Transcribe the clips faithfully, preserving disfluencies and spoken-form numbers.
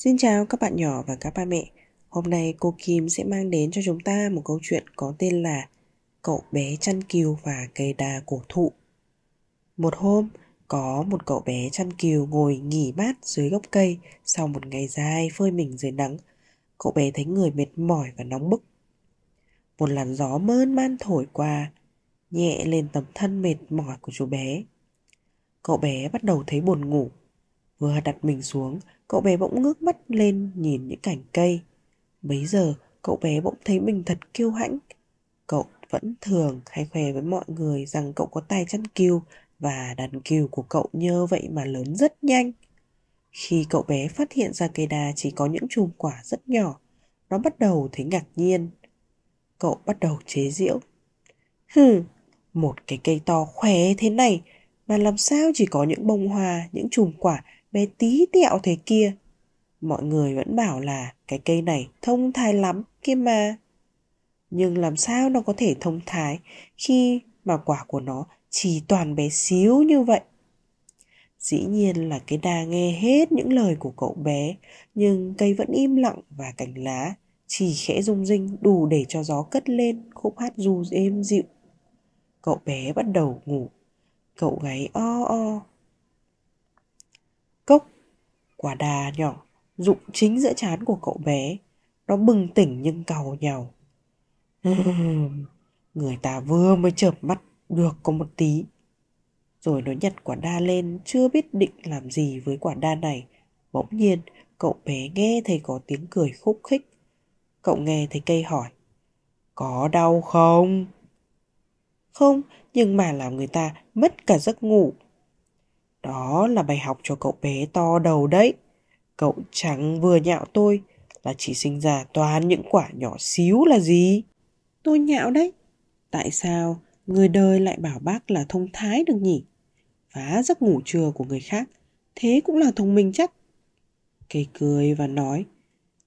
Xin chào các bạn nhỏ và các ba mẹ. Hôm nay cô Kim sẽ mang đến cho chúng ta một câu chuyện có tên là Cậu Bé Chăn Cừu Và Cây Đa Cổ Thụ. Một hôm, có một cậu bé chăn cừu ngồi nghỉ mát dưới gốc cây sau một ngày dài phơi mình dưới nắng. Cậu bé thấy người mệt mỏi và nóng bức. Một làn gió mơn man thổi qua, nhẹ lên tấm thân mệt mỏi của chú bé. Cậu bé bắt đầu thấy buồn ngủ. Vừa đặt mình xuống, cậu bé bỗng ngước mắt lên nhìn những cành cây. Bấy giờ, cậu bé bỗng thấy mình thật kiêu hãnh. Cậu vẫn thường hay khoe với mọi người rằng cậu có tài chăn cừu và đàn cừu của cậu nhờ vậy mà lớn rất nhanh. Khi cậu bé phát hiện ra cây đa chỉ có những chùm quả rất nhỏ, nó bắt đầu thấy ngạc nhiên. Cậu bắt đầu chế giễu. Hừ, một cái cây to khỏe thế này mà làm sao chỉ có những bông hoa, những chùm quả bé tí tẹo thế kia. Mọi người vẫn bảo là cái cây này thông thái lắm kia mà. Nhưng làm sao nó có thể thông thái khi mà quả của nó chỉ toàn bé xíu như vậy. Dĩ nhiên là cây đa nghe hết những lời của cậu bé, nhưng cây vẫn im lặng và cành lá chỉ khẽ rung rinh đủ để cho gió cất lên khúc hát ru êm dịu. Cậu bé bắt đầu ngủ. Cậu gáy o o. Cốc, quả đà nhỏ rụng chính giữa trán của cậu bé. Nó bừng tỉnh nhưng càu nhàu. Người ta vừa mới chợp mắt được có một tí. Rồi nó nhặt quả đa lên, chưa biết định làm gì với quả đa này. Bỗng nhiên, cậu bé nghe thấy có tiếng cười khúc khích. Cậu nghe thấy cây hỏi: "Có đau không?" "Không, nhưng mà làm người ta mất cả giấc ngủ." Đó là bài học cho cậu bé to đầu đấy. Cậu chẳng vừa nhạo tôi là chỉ sinh ra toàn những quả nhỏ xíu là gì. Tôi nhạo đấy. Tại sao người đời lại bảo bác là thông thái được nhỉ? Phá giấc ngủ trưa của người khác, thế cũng là thông minh chắc. Cây cười và nói: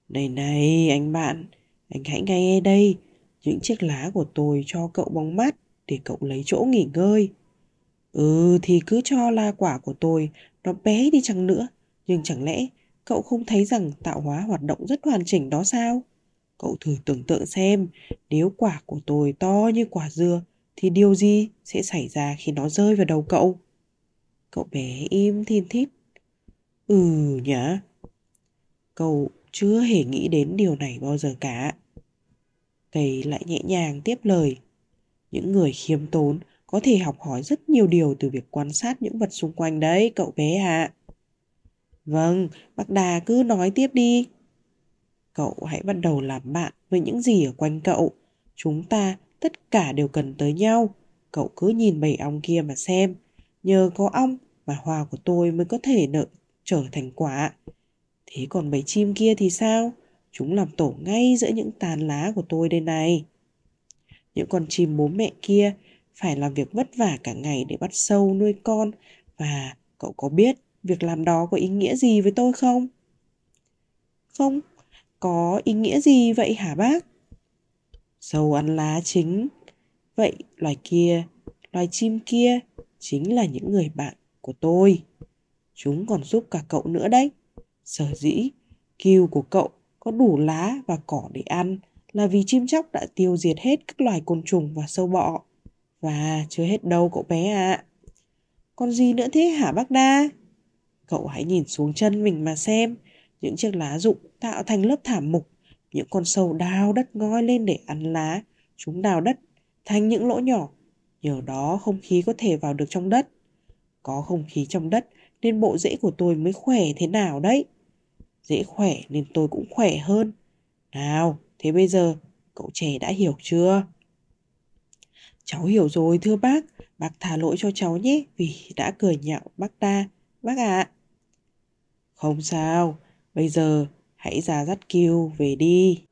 "Này này anh bạn, anh hãy nghe đây. Những chiếc lá của tôi cho cậu bóng mát để cậu lấy chỗ nghỉ ngơi. Ừ thì cứ cho là quả của tôi nó bé đi chăng nữa, nhưng chẳng lẽ cậu không thấy rằng tạo hóa hoạt động rất hoàn chỉnh đó sao? Cậu thử tưởng tượng xem, nếu quả của tôi to như quả dưa thì điều gì sẽ xảy ra khi nó rơi vào đầu cậu?" Cậu bé im thin thít: "Ừ nhá." Cậu chưa hề nghĩ đến điều này bao giờ cả. Cây lại nhẹ nhàng tiếp lời: "Những người khiêm tốn có thể học hỏi rất nhiều điều từ việc quan sát những vật xung quanh đấy, cậu bé ạ." "Vâng, bác Đà cứ nói tiếp đi." "Cậu hãy bắt đầu làm bạn với những gì ở quanh cậu. Chúng ta tất cả đều cần tới nhau. Cậu cứ nhìn bầy ong kia mà xem. Nhờ có ong mà hoa của tôi mới có thể nở trở thành quả. Thế còn bầy chim kia thì sao? Chúng làm tổ ngay giữa những tán lá của tôi đây này. Những con chim bố mẹ kia phải làm việc vất vả cả ngày để bắt sâu nuôi con. Và cậu có biết việc làm đó có ý nghĩa gì với tôi không?" "Không, có ý nghĩa gì vậy hả bác?" "Sâu ăn lá chính. Vậy loài kia, loài chim kia chính là những người bạn của tôi. Chúng còn giúp cả cậu nữa đấy. Sở dĩ cừu của cậu có đủ lá và cỏ để ăn là vì chim chóc đã tiêu diệt hết các loài côn trùng và sâu bọ. Và chưa hết đâu cậu bé ạ." "À, còn gì nữa thế hả bác Đa?" "Cậu hãy nhìn xuống chân mình mà xem. Những chiếc lá rụng tạo thành lớp thảm mục. Những con sâu đào đất ngoi lên để ăn lá. Chúng đào đất thành những lỗ nhỏ. Nhờ đó không khí có thể vào được trong đất. Có không khí trong đất nên bộ rễ của tôi mới khỏe thế nào đấy. Dễ khỏe nên tôi cũng khỏe hơn. Nào, thế bây giờ cậu trẻ đã hiểu chưa?" "Cháu hiểu rồi thưa bác. Bác tha lỗi cho cháu nhé vì đã cười nhạo bác ta, bác ạ." "À, không sao. Bây giờ hãy ra dắt cừu về đi."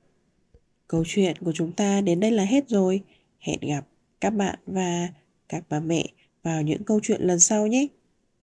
Câu chuyện của chúng ta đến đây là hết rồi. Hẹn gặp các bạn và các bà mẹ vào những câu chuyện lần sau nhé.